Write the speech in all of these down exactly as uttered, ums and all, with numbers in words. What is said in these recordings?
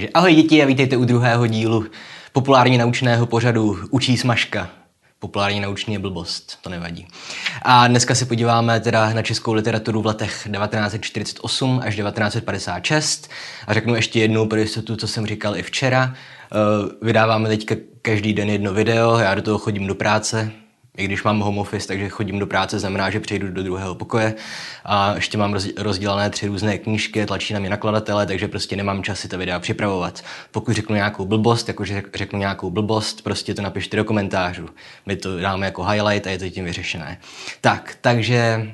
Takže ahoj děti a vítejte u druhého dílu populárně naučného pořadu Učí smažka. Populárně naučný je blbost, to nevadí. A dneska se podíváme teda na českou literaturu v letech devatenáct set čtyřicet osm až devatenáct set padesát šest. A řeknu ještě jednou pro jistotu, co jsem říkal i včera. Vydáváme teďka každý den jedno video, já do toho chodím do práce. I když mám home office, takže chodím do práce, znamená, že přejdu do druhého pokoje a ještě mám rozdělané tři různé knížky, tlačí na mě nakladatele, takže prostě nemám čas si ta videa připravovat. Pokud řeknu nějakou blbost, jakože řeknu nějakou blbost, prostě to napište do komentářů. My to dáme jako highlight a je to tím vyřešené. Tak, takže,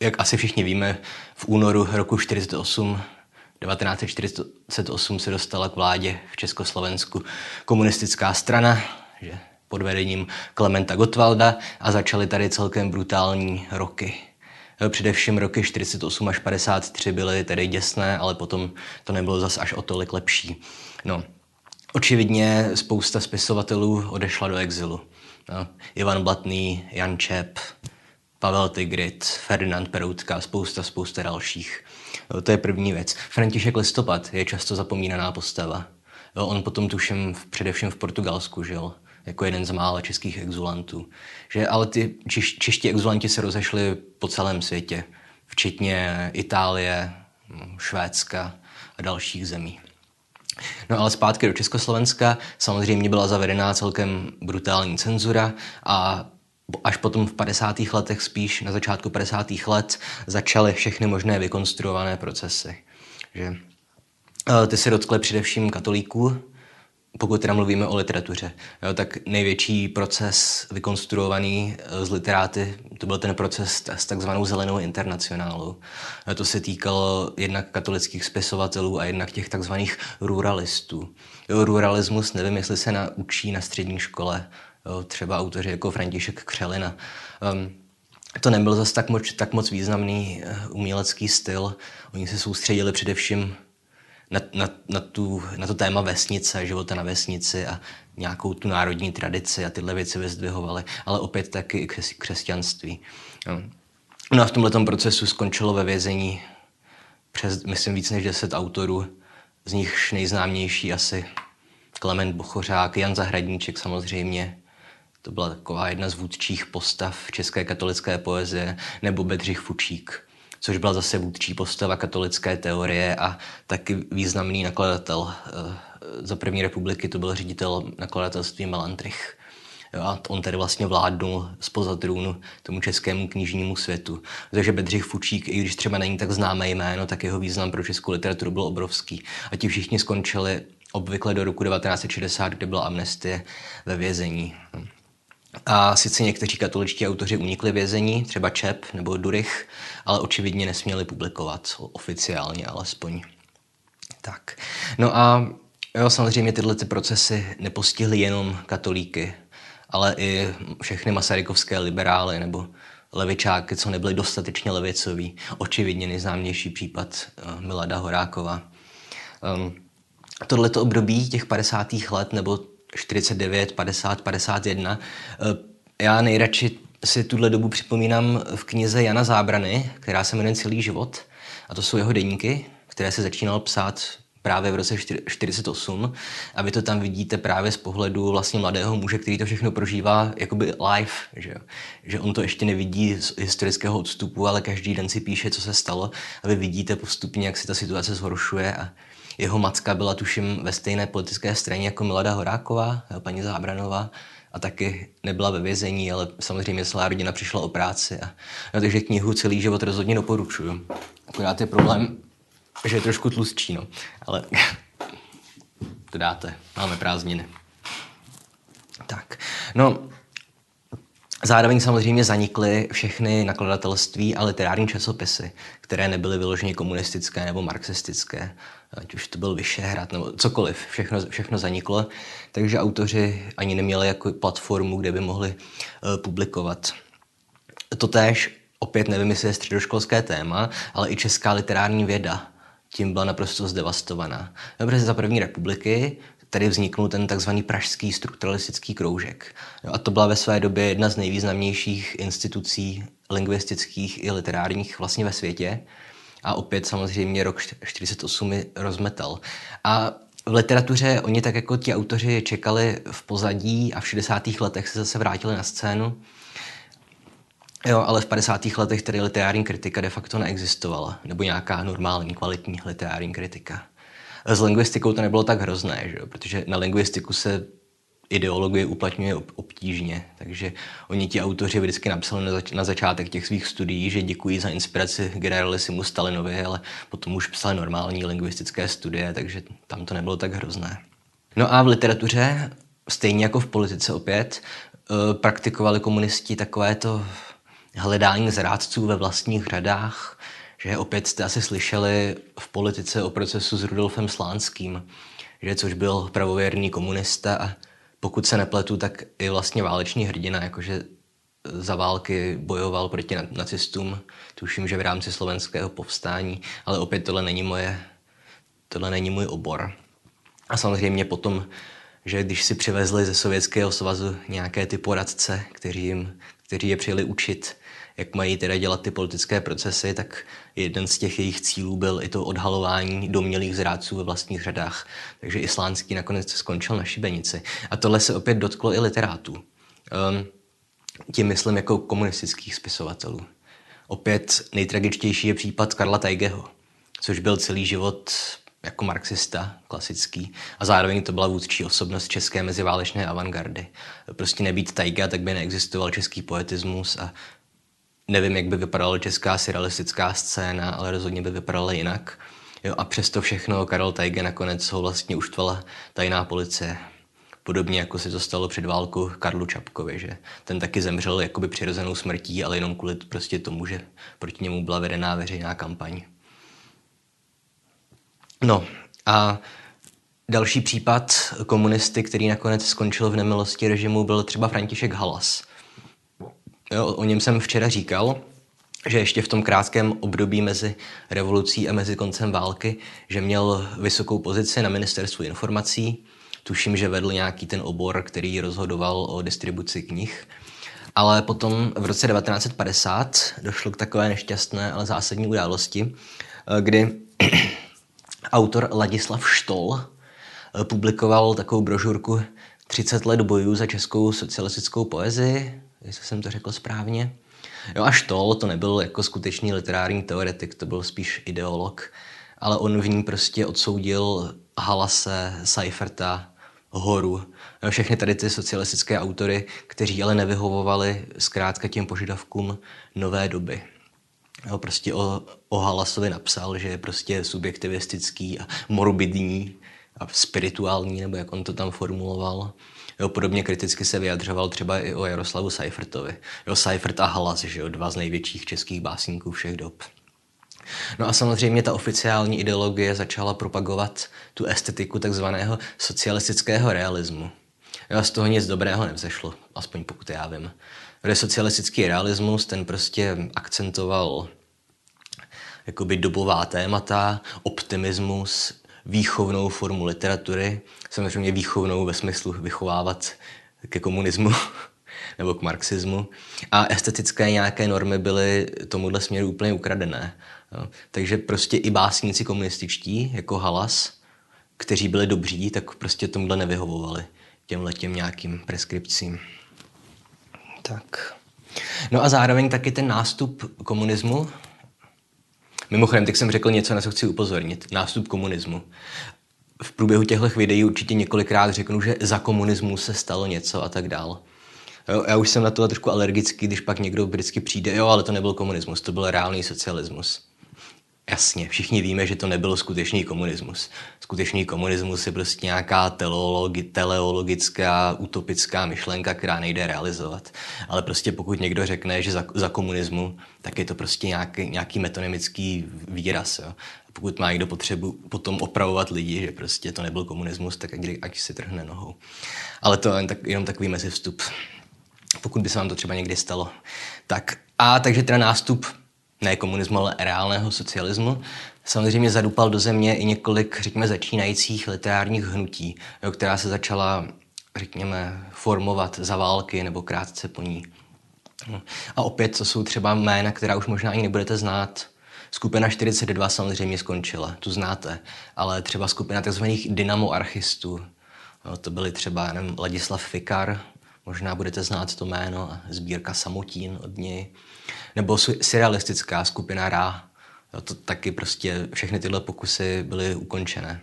jak asi všichni víme, v únoru roku čtyřicet osm devatenáct set čtyřicet osm se dostala k vládě v Československu komunistická strana, že pod vedením Klementa Gottwalda a začaly tady celkem brutální roky. Především roky čtyřicet osm až padesát tři byly tedy děsné, ale potom to nebylo zas až o tolik lepší. No, očividně spousta spisovatelů odešla do exilu. No, Ivan Blatný, Jan Čep, Pavel Tigrit, Ferdinand Peroutka, spousta, spousta dalších. No, to je první věc. František Listopad je často zapomínaná postava. No, on potom tuším v, především v Portugalsku žil. Jako jeden z mála českých exulantů. Že, ale ty čiš, čeští exulanti se rozešli po celém světě, včetně Itálie, Švédska a dalších zemí. No ale zpátky do Československa samozřejmě byla zavedená celkem brutální cenzura a až potom v padesátých letech, spíš na začátku padesátých let, začaly všechny možné vykonstruované procesy. Že, ty se dotkly především katolíků, pokud teda mluvíme o literatuře, jo, tak největší proces vykonstruovaný z literáty, to byl ten proces s takzvanou zelenou internacionálou. Jo, to se týkalo jednak katolických spisovatelů a jednak těch takzvaných ruralistů. Jo, ruralismus, nevím, jestli se na, učí na střední škole, jo, třeba autoři jako František Křelina. Um, To nebyl zase tak moc, tak moc významný umělecký styl. Oni se soustředili především Na, na, na, tu, na to téma vesnice, života na vesnici a nějakou tu národní tradici a tyhle věci vyzdvihovaly, ale opět taky i křes, křesťanství. No. no a v tomhletom procesu skončilo ve vězení přes, myslím, víc než deset autorů, z nichž nejznámější asi Klement Bochořák, Jan Zahradníček samozřejmě, to byla taková jedna z vůdčích postav české katolické poezie, nebo Bedřich Fučík, což byla zase vůdčí postava katolické teorie a taky významný nakladatel. Za první republiky to byl ředitel nakladatelství Melantrich. A on tedy vlastně vládnul zpoza trůnu tomu českému knižnímu světu. Takže Bedřich Fučík, i když třeba není tak známé jméno, tak jeho význam pro českou literaturu byl obrovský. A ti všichni skončili obvykle do roku devatenáct set šedesát, kde byla amnestie, ve vězení. A sice někteří katoličtí autoři unikli vězení, třeba Čep nebo Durich, ale očividně nesměli publikovat, oficiálně alespoň. Tak. No a jo, samozřejmě tyhle ty procesy nepostihly jenom katolíky, ale i všechny masarykovské liberály nebo levičáky, co nebyly dostatečně levicoví. Očividně nejznámější případ Milada Horáková. Um, tohleto období těch padesátých let nebo čtyřicet devět, padesát, padesát jedna. Já nejradši si tuhle dobu připomínám v knize Jana Zábrany, která se jmenuje Celý život. A to jsou jeho deníky, které se začínal psát právě v roce čtyřicet osm. A vy to tam vidíte právě z pohledu vlastně mladého muže, který to všechno prožívá jakoby live. Že, že on to ještě nevidí z historického odstupu, ale každý den si píše, co se stalo. A vy vidíte postupně, jak se ta situace zhoršuje a jeho matka byla, tuším, ve stejné politické straně jako Milada Horáková, paní Zábranová, a taky nebyla ve vězení, ale samozřejmě celá rodina přišla o práci. A, no, takže knihu Celý život rozhodně doporučuju. Akorát je problém, že je trošku tlustší, no. Ale to dáte, máme prázdniny. Tak, no, zároveň samozřejmě zanikly všechny nakladatelství a literární časopisy, které nebyly vyloženě komunistické nebo marxistické. Ať už to byl Vyšehrad nebo cokoliv, všechno, všechno zaniklo, takže autoři ani neměli jako platformu, kde by mohli uh, publikovat. Totéž, opět nevím, jestli je středoškolské téma, ale i česká literární věda tím byla naprosto zdevastovaná. Dobře, za první republiky tady vzniknul ten takzvaný pražský strukturalistický kroužek. A to byla ve své době jedna z nejvýznamnějších institucí lingvistických i literárních vlastně ve světě. a opět samozřejmě rok čtyřicet osm je rozmetal. A v literatuře oni tak jako ti autoři čekali v pozadí a v šedesátých letech se zase vrátili na scénu. Jo, ale v padesátých letech tedy literární kritika de facto neexistovala, nebo nějaká normální, kvalitní literární kritika. S lingvistikou to nebylo tak hrozné, že jo? Protože na lingvistiku se ideologie uplatňuje obtížně, takže oni ti autoři vždycky napsali na, zač- na začátek těch svých studií, že děkují za inspiraci generalissimu Stalinovi, ale potom už psali normální lingvistické studie, takže tam to nebylo tak hrozné. No a v literatuře, stejně jako v politice opět, praktikovali komunisti takové to hledání zrádců ve vlastních řadách, že opět jste asi slyšeli v politice o procesu s Rudolfem Slánským, že což byl pravověrný komunista a pokud se nepletu, tak i vlastně váleční hrdina, jakože za války bojoval proti nacistům, tuším, že v rámci slovenského povstání, ale opět tohle není moje, tohle není můj obor. A samozřejmě potom, že když si přivezli ze Sovětského svazu nějaké ty poradce, kteří, jim, kteří je přijeli učit, jak mají teda dělat ty politické procesy, tak jeden z těch jejich cílů byl i to odhalování domnělých zrádců ve vlastních řadách. Takže Slánský nakonec skončil na šibenici. A tohle se opět dotklo i literátů. Um, tím myslím jako komunistických spisovatelů. Opět nejtragičtější je případ Karla Teigeho, což byl celý život jako marxista, klasický, a zároveň to byla vůdčí osobnost české meziválečné avantgardy. Prostě nebýt Teiga, tak by neexistoval český poetismus a nevím, jak by vypadala česká surrealistická scéna, ale rozhodně by vypadala jinak. Jo, a přesto všechno Karel Teige nakonec ho vlastně uštvala tajná policie. Podobně jako se to stalo před válkou Karlu Čapkovi, že ten taky zemřel jakoby přirozenou smrtí, ale jenom kvůli prostě tomu, že proti němu byla vedená veřejná kampaň. No a další případ komunisty, který nakonec skončil v nemilosti režimu, byl třeba František Halas. Jo, o něm jsem včera říkal, že ještě v tom krátkém období mezi revolucí a mezi koncem války, že měl vysokou pozici na ministerstvu informací. Tuším, že vedl nějaký ten obor, který rozhodoval o distribuci knih. Ale potom v roce devatenáct padesát došlo k takové nešťastné, ale zásadní události, kdy autor Ladislav Štol publikoval takovou brožurku třicet let bojů za českou socialistickou poezii, jestli jsem to řekl správně. Jo, a Štol to nebyl jako skutečný literární teoretik, to byl spíš ideolog, ale on v ní prostě odsoudil Halase, Seiferta, Horu, jo, všechny tady ty socialistické autory, kteří ale nevyhovovali zkrátka těm požadavkům nové doby. Jo, prostě o, o Halasovi napsal, že je prostě subjektivistický a morbidní a spirituální, nebo jak on to tam formuloval. Jo, podobně kriticky se vyjadřoval třeba i o Jaroslavu Seifertovi. Jo, Seifert a Halas, že jo, dva z největších českých básníků všech dob. No a samozřejmě ta oficiální ideologie začala propagovat tu estetiku takzvaného socialistického realismu. Jo, a z toho nic dobrého nevzešlo, aspoň pokud já vím. Protože socialistický realismus, ten prostě akcentoval jakoby dobová témata, optimismus, výchovnou formu literatury, samozřejmě výchovnou ve smyslu vychovávat ke komunismu nebo k marxismu, a estetické nějaké normy byly tomuhle směru úplně ukradené. Jo. Takže prostě i básníci komunističtí, jako Halas, kteří byli dobří, tak prostě tomuhle nevyhovovali těmhletěm nějakým preskripcím. Tak. No a zároveň taky ten nástup komunismu. Mimochodem, tak jsem řekl něco, na co chci upozornit. Nástup komunismu. V průběhu těchto videí určitě několikrát řeknu, že za komunismu se stalo něco a tak dál. Jo, já už jsem na to trošku alergický, když pak někdo vždycky přijde, jo, ale to nebyl komunismus, to byl reálný socialismus. Jasně, všichni víme, že to nebyl skutečný komunismus. Skutečný komunismus je prostě nějaká teleologi, teleologická, utopická myšlenka, která nejde realizovat. Ale prostě pokud někdo řekne, že za, za komunismu, tak je to prostě nějaký, nějaký metonymický výraz. Jo. Pokud má někdo potřebu potom opravovat lidi, že prostě to nebyl komunismus, tak ať si trhne nohou. Ale to je jenom takový mezivstup, pokud by se vám to třeba někdy stalo. Tak a takže teda nástup ne komunismu, ale reálného socialismu, samozřejmě zadupal do země i několik, řekněme, začínajících literárních hnutí, jo, která se začala, řekněme, formovat za války nebo krátce po ní. A opět, co jsou třeba jména, která už možná ani nebudete znát, Skupina čtyřicet dva samozřejmě skončila, tu znáte, ale třeba skupina tzv. Dynamoarchistů, no, to byli třeba, nevím, Ladislav Fikar, možná budete znát to jméno, a sbírka Samotín od něj, nebo surrealistická skupina Rá, no, to taky prostě všechny tyhle pokusy byly ukončené.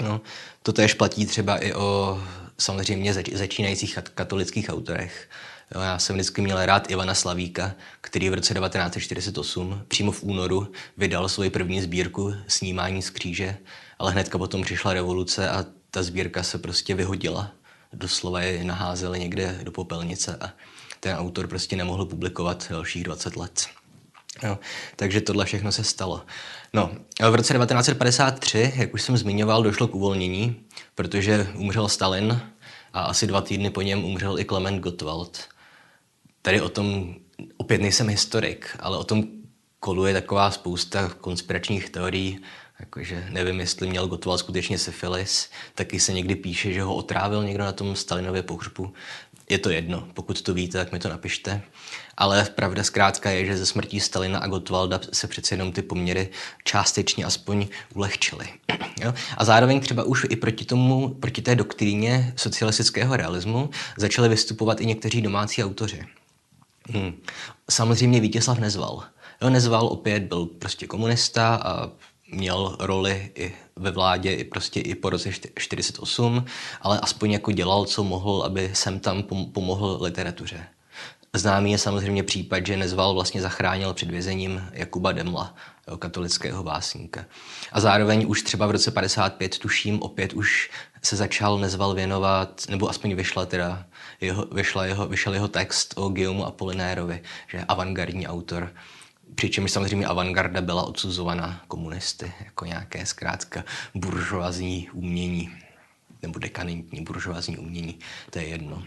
No, to též platí třeba i o samozřejmě zač- začínajících katolických autorech. Jo, já jsem vždycky měl rád Ivana Slavíka, který v roce devatenáct set čtyřicet osm přímo v únoru vydal svoji první sbírku Snímání z kříže, ale hnedka potom přišla revoluce a ta sbírka se prostě vyhodila. Doslova je naházeli někde do popelnice a ten autor prostě nemohl publikovat dalších dvacet let. Jo, takže tohle všechno se stalo. No, v roce devatenáct set padesát tři, jak už jsem zmiňoval, došlo k uvolnění, protože umřel Stalin a asi dva týdny po něm umřel i Klement Gottwald. Tady o tom, opět nejsem historik, ale o tom koluje taková spousta konspiračních teorií, jakože nevím, jestli měl Gottwald skutečně syfilis, taky se někdy píše, že ho otrávil někdo na tom Stalinově pohřbu. Je to jedno, pokud to víte, tak mi to napište. Ale pravda zkrátka je, že ze smrtí Stalina a Gottwalda se přece jenom ty poměry částečně aspoň ulehčily. A zároveň třeba už i proti tomu, proti té doktríně socialistického realismu začali vystupovat i někteří domácí autoři. Hm. Samozřejmě Vítězslav Nezval. Jo, Nezval opět byl prostě komunista a měl roli i ve vládě, i prostě i po roce čtyřicet osm, ale aspoň jako dělal, co mohl, aby sem tam pomohl literatuře. Známý je samozřejmě případ, že Nezval vlastně zachránil před vězením Jakuba Demla, katolického básníka. A zároveň už třeba v roce padesát pět, tuším, opět už se začal Nezval věnovat, nebo aspoň vyšla teda, jeho, vyšla jeho, vyšel jeho text o Guillaume Apollinairovi, že avantgardní autor. Přičemž samozřejmě avantgarda byla odsuzovaná komunisty jako nějaké zkrátka buržoazní umění, nebo dekadentní buržoazní umění, to je jedno.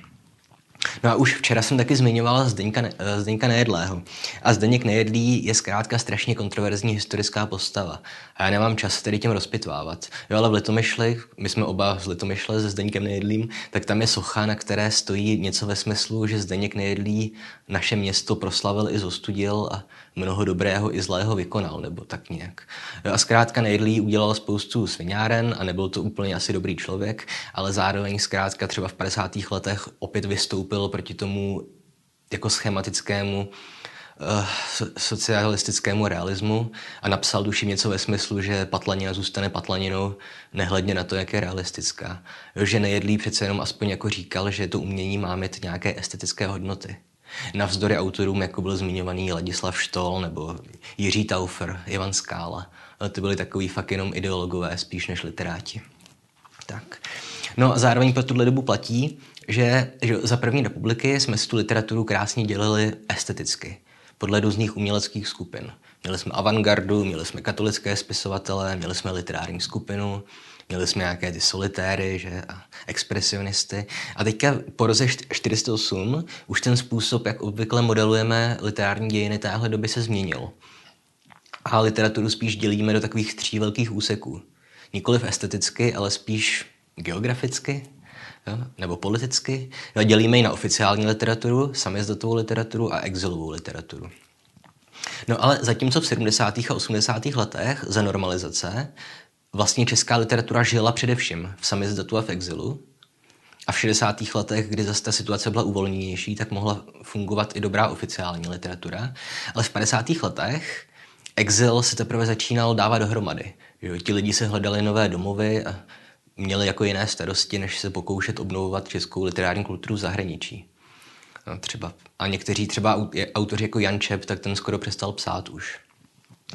No a už včera jsem taky zmiňovala Zdeňka, ne- Zdeňka Nejedlého. A Zdeněk Nejedlý je zkrátka strašně kontroverzní historická postava. A já nemám čas tedy těm rozpitvávat. Jo, ale v Litomyšli, my jsme oba z Litomyšle se Zdeňkem Nejedlým, tak tam je socha, na které stojí něco ve smyslu, že Zdeněk Nejedlý naše město proslavil i zostudil a mnoho dobrého i zlého vykonal, nebo tak nějak. Jo, a zkrátka Nejedlý udělal spoustu sviňáren a nebyl to úplně asi dobrý člověk, ale zároveň zkrátka třeba v padesátých letech opět vystoupil proti tomu jako schematickému uh, socialistickému realismu a napsal duším něco ve smyslu, že patlanina zůstane patlaninou nehledně na to, jak je realistická. Že Nejedlý přece jenom aspoň jako říkal, že to umění má mít nějaké estetické hodnoty. Navzdory autorům, jako byl zmiňovaný Ladislav Štol nebo Jiří Taufer, Ivan Skála. To byli takový fakt jenom ideologové, spíš než literáti. Tak. No a zároveň pro tuhle dobu platí, Že, že za první republiky jsme si tu literaturu krásně dělili esteticky, podle různých uměleckých skupin. Měli jsme avantgardu, měli jsme katolické spisovatele, měli jsme literární skupinu, měli jsme nějaké ty solitéry, že, a expresionisty. A teďka po roce čtyřicet osm už ten způsob, jak obvykle modelujeme literární dějiny téhle doby, se změnil. A literaturu spíš dělíme do takových tří velkých úseků. Nikoliv esteticky, ale spíš geograficky, nebo politicky. Dělíme ji na oficiální literaturu, samizdatovou literaturu a exilovou literaturu. No ale zatímco v sedmdesátých a osmdesátých letech za normalizace vlastně česká literatura žila především v samizdatu a v exilu a v šedesátých letech, kdy zase ta situace byla uvolněnější, tak mohla fungovat i dobrá oficiální literatura. Ale v padesátých letech exil se teprve začínal dávat dohromady. Ti lidi se hledali nové domovy a měli jako jiné starosti, než se pokoušet obnovovat českou literární kulturu v zahraničí. No, třeba. A někteří třeba autoři jako Jan Čep, tak ten skoro přestal psát už.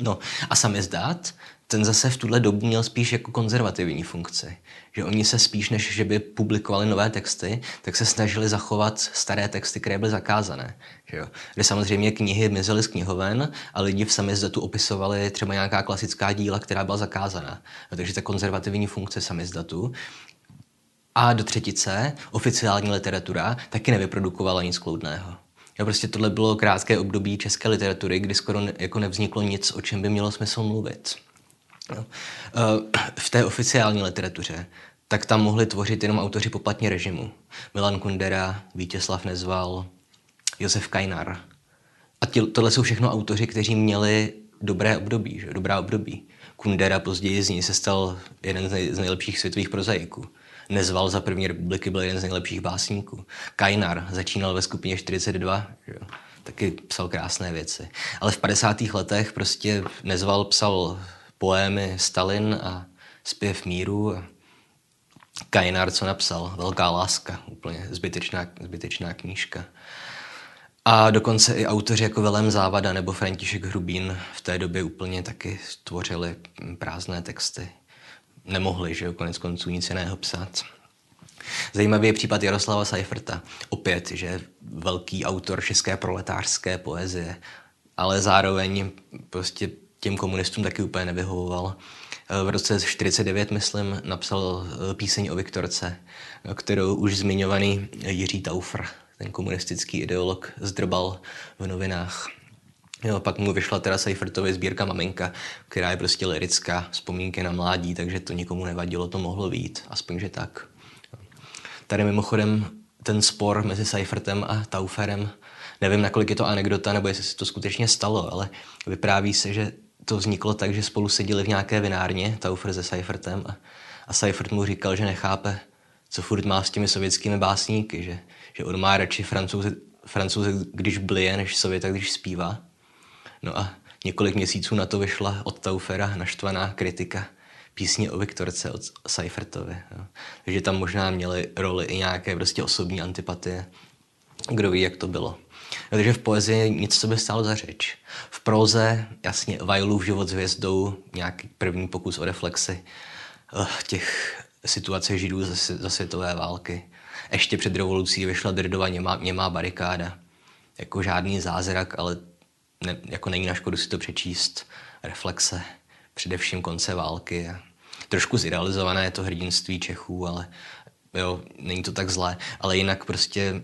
No a samizdat, ten zase v tuhle dobu měl spíš jako konzervativní funkci. Že oni se spíš, než že by publikovali nové texty, tak se snažili zachovat staré texty, které byly zakázané. Že jo? Kde samozřejmě knihy mizely z knihoven a lidi v samizdatu opisovali třeba nějaká klasická díla, která byla zakázaná. No, takže ta konzervativní funkce samizdatu. A do třetice oficiální literatura taky nevyprodukovala nic kloudného. Jo, prostě tohle bylo krátké období české literatury, kdy skoro ne, jako nevzniklo nic, o čem by mělo smysl mluvit. No. V té oficiální literatuře, tak tam mohli tvořit jenom autoři poplatní režimu. Milan Kundera, Vítězslav Nezval, Josef Kainar. A tohle jsou všechno autoři, kteří měli dobré období, že? Dobrá období. Kundera později z ní se stal jeden z, nej, z nejlepších světových prozaiků. Nezval za první republiky byl jeden z nejlepších básníků. Kainar začínal ve skupině čtyřicet dva, že? Taky psal krásné věci. Ale v padesátých letech prostě Nezval psal poémy Stalin a Zpěv míru. Kainar, co napsal, Velká láska, úplně zbytečná, zbytečná knížka. A dokonce i autoři jako Vilém Závada nebo František Hrubín v té době úplně taky tvořili prázdné texty. Nemohli, že jo, konec konců nic jiného psát. Zajímavý je případ Jaroslava Seiferta. Opět, že velký autor české proletářské poezie, ale zároveň prostě těm komunistům taky úplně nevyhovoval. V roce čtyřicet devět, myslím, napsal píseň o Viktorce, kterou už zmiňovaný Jiří Taufer, ten komunistický ideolog, zdrbal v novinách. Jo, pak mu vyšla teda Seifertově sbírka Maminka, která je prostě lyrická, vzpomínky na mládí, takže to nikomu nevadilo, to mohlo vyjít, aspoň že tak. Tady mimochodem ten spor mezi Seifertem a Tauferem, nevím, nakolik je to anekdota, nebo jestli se to skutečně stalo, ale vypráví se, že to vzniklo tak, že spolu seděli v nějaké vinárně, Taufer se Seifertem, a, a Seifert mu říkal, že nechápe, co furt má s těmi sovětskými básníky, že, že on má radši Francouze, Francouze, když blije, než Sověta, když zpívá. No a několik měsíců na to vyšla od Taufera naštvaná kritika písně o Viktorce od Seifertovi. Jo. Takže tam možná měly roli i nějaké prostě osobní antipatie. Kdo ví, jak to bylo. No, takže v poezii nic, co by stálo za řeč. V proze, jasně, Weilův Život s hvězdou, nějaký první pokus o reflexi těch situace židů za světové války. Ještě před revolucí vyšla Drdova němá, němá barikáda. Jako žádný zázrak, ale ne, jako není na škodu si to přečíst. Reflexe, především konce války. Trošku zidealizované je to hrdinství Čechů, ale jo, není to tak zlé. Ale jinak prostě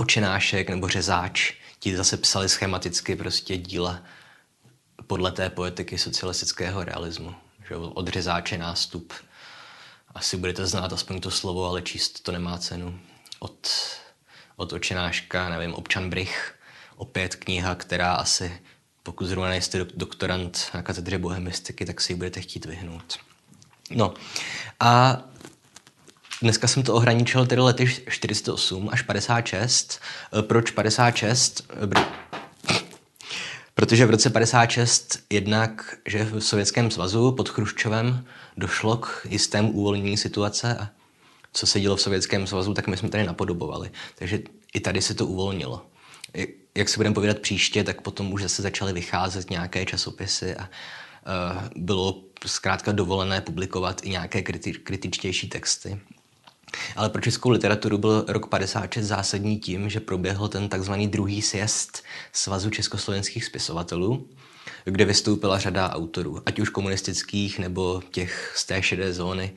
Očenášek nebo Řezáč, ti zase psali schematicky prostě díla podle té poetiky socialistického realismu. Že od Řezáče Nástup. Asi budete znát aspoň to slovo, ale číst to nemá cenu. Od, od Očenáška, nevím, Občan Brych. Opět kniha, která asi, pokud zrovna nejste doktorant na katedře bohemistiky, tak si ji budete chtít vyhnout. No a dneska jsem to ohraničil tedy lety čtyřicet osm až padesát šest. Proč padesát šest? Protože v roce padesát šest jednak, že v Sovětském svazu pod Chruščovem došlo k jistému uvolnění situace a co se dělo v Sovětském svazu, tak my jsme tady napodobovali. Takže i tady se to uvolnilo. Jak si budeme povídat příště, tak potom už zase začaly vycházet nějaké časopisy a uh, bylo zkrátka dovolené publikovat i nějaké kriti- kritičtější texty. Ale pro českou literaturu byl rok padesát šest zásadní tím, že proběhl ten takzvaný druhý sjezd Svazu československých spisovatelů, kde vystoupila řada autorů, ať už komunistických nebo těch z té šedé zóny,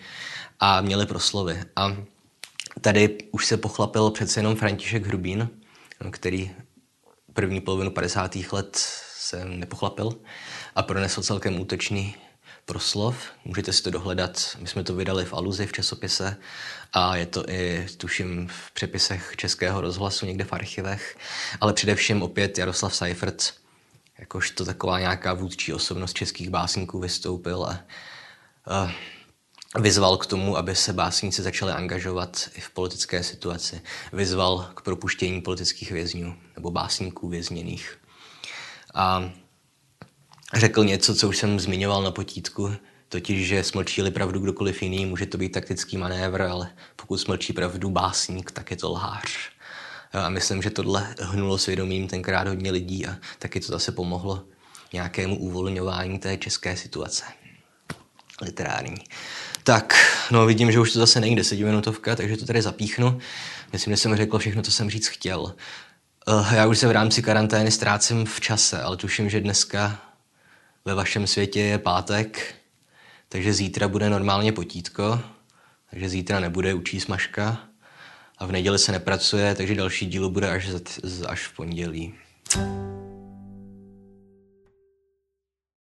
a měli proslovy. A tady už se pochlapil přece jenom František Hrubín, který první polovinu padesátých let se nepochlapil a pronesl celkem útočný proslov. Můžete si to dohledat, my jsme to vydali v Aluzi, v časopise, a je to i, tuším, v přepisech Českého rozhlasu, někde v archivech, ale především opět Jaroslav Seifert, jakožto taková nějaká vůdčí osobnost českých básníků, vystoupil a, a vyzval k tomu, aby se básníci začali angažovat i v politické situaci. Vyzval k propuštění politických vězňů nebo básníků vězněných. A řekl něco, co už jsem zmiňoval na potítku, totiž, že smlčí-li pravdu kdokoliv jiný, může to být taktický manévr, ale pokud smlčí pravdu básník, tak je to lhář. A myslím, že tohle hnulo svědomím tenkrát hodně lidí a taky to zase pomohlo nějakému uvolňování té české situace literární. Tak, no vidím, že už to zase není desetiminutovka, takže to tady zapíchnu. Myslím, že jsem řekl všechno, co jsem říct chtěl. Já už se v rámci karantény ztrácím v čase, ale tuším, že dneska ve vašem světě je pátek, takže zítra bude normálně potítko, takže zítra nebude učí smažka a v neděli se nepracuje, takže další dílo bude až, až v pondělí.